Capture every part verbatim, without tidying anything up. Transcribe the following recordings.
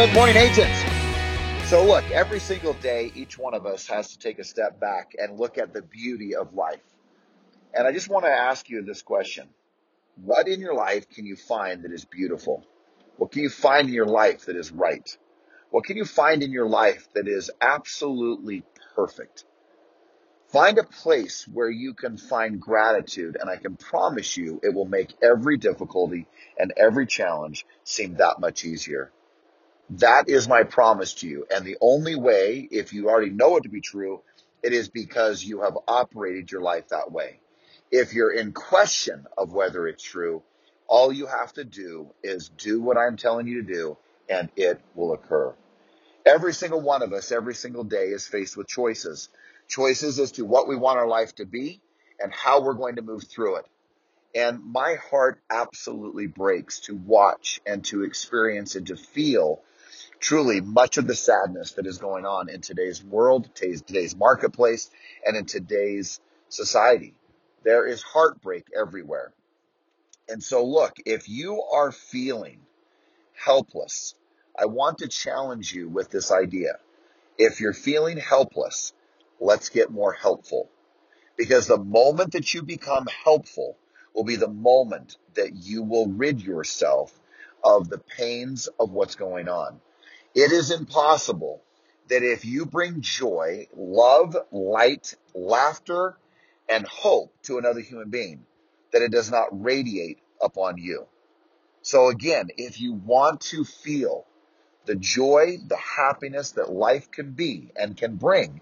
Good morning, agents. So look, every single day, each one of us has to take a step back and look at the beauty of life. And I just want to ask you this question. What in your life can you find that is beautiful? What can you find in your life that is right? What can you find in your life that is absolutely perfect? Find a place where you can find gratitude, and I can promise you it will make every difficulty and every challenge seem that much easier. That is my promise to you. And the only way, if you already know it to be true, it is because you have operated your life that way. If you're in question of whether it's true, all you have to do is do what I'm telling you to do, and it will occur. Every single one of us, every single day, is faced with choices. Choices as to what we want our life to be and how we're going to move through it. And my heart absolutely breaks to watch and to experience and to feel truly much of the sadness that is going on in today's world, today's, today's marketplace, and in today's society. There is heartbreak everywhere. And so look, if you are feeling helpless, I want to challenge you with this idea. If you're feeling helpless, let's get more helpful, because the moment that you become helpful will be the moment that you will rid yourself of the pains of what's going on. It is impossible that if you bring joy, love, light, laughter, and hope to another human being, that it does not radiate upon you. So again, if you want to feel the joy, the happiness that life can be and can bring,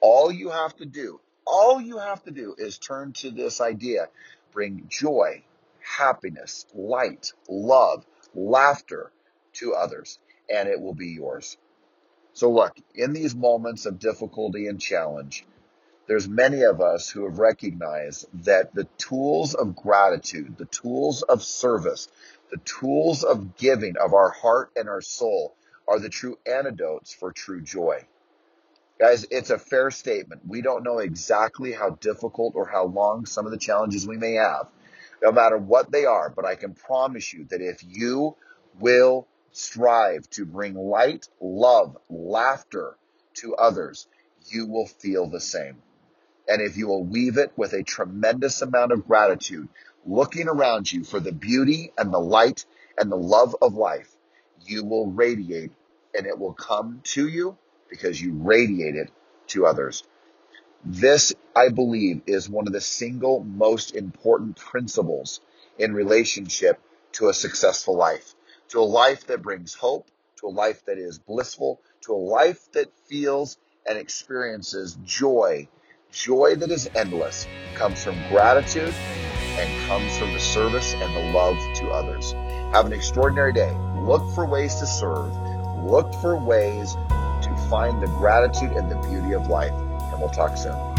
All you have to do, all you have to do is turn to this idea. Bring joy, happiness, light, love, laughter to others, and it will be yours. So look, in these moments of difficulty and challenge, there's many of us who have recognized that the tools of gratitude, the tools of service, the tools of giving of our heart and our soul are the true antidotes for true joy. Guys, it's a fair statement. We don't know exactly how difficult or how long some of the challenges we may have, no matter what they are. But I can promise you that if you will strive to bring light, love, laughter to others, you will feel the same. And if you will weave it with a tremendous amount of gratitude, looking around you for the beauty and the light and the love of life, you will radiate, and it will come to you, because you radiate it to others. This, I believe, is one of the single most important principles in relationship to a successful life, to a life that brings hope, to a life that is blissful, to a life that feels and experiences joy. Joy that is endless comes from gratitude and comes from the service and the love to others. Have an extraordinary day. Look for ways to serve. Look for ways to find the gratitude and the beauty of life. And we'll talk soon.